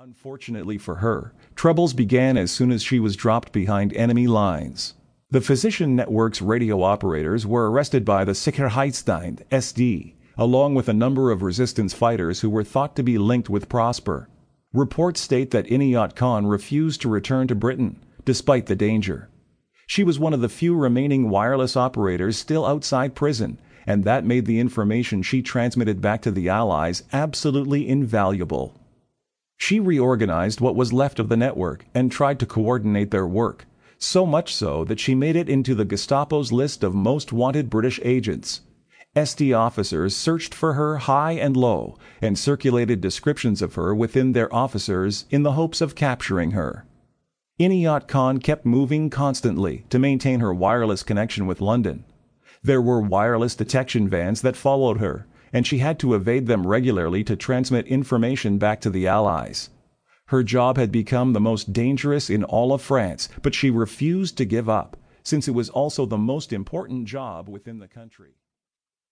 Unfortunately for her, troubles began as soon as she was dropped behind enemy lines. The Physician Network's radio operators were arrested by the Sicherheitsdienst (SD), along with a number of resistance fighters who were thought to be linked with Prosper. Reports state that Inayat Khan refused to return to Britain, despite the danger. She was one of the few remaining wireless operators still outside prison, and that made the information she transmitted back to the Allies absolutely invaluable. She reorganized what was left of the network and tried to coordinate their work, so much so that she made it into the Gestapo's list of most wanted British agents. SD officers searched for her high and low and circulated descriptions of her within their officers in the hopes of capturing her. Inayat Khan kept moving constantly to maintain her wireless connection with London. There were wireless detection vans that followed her, and she had to evade them regularly to transmit information back to the Allies. Her job had become the most dangerous in all of France, but she refused to give up, since it was also the most important job within the country.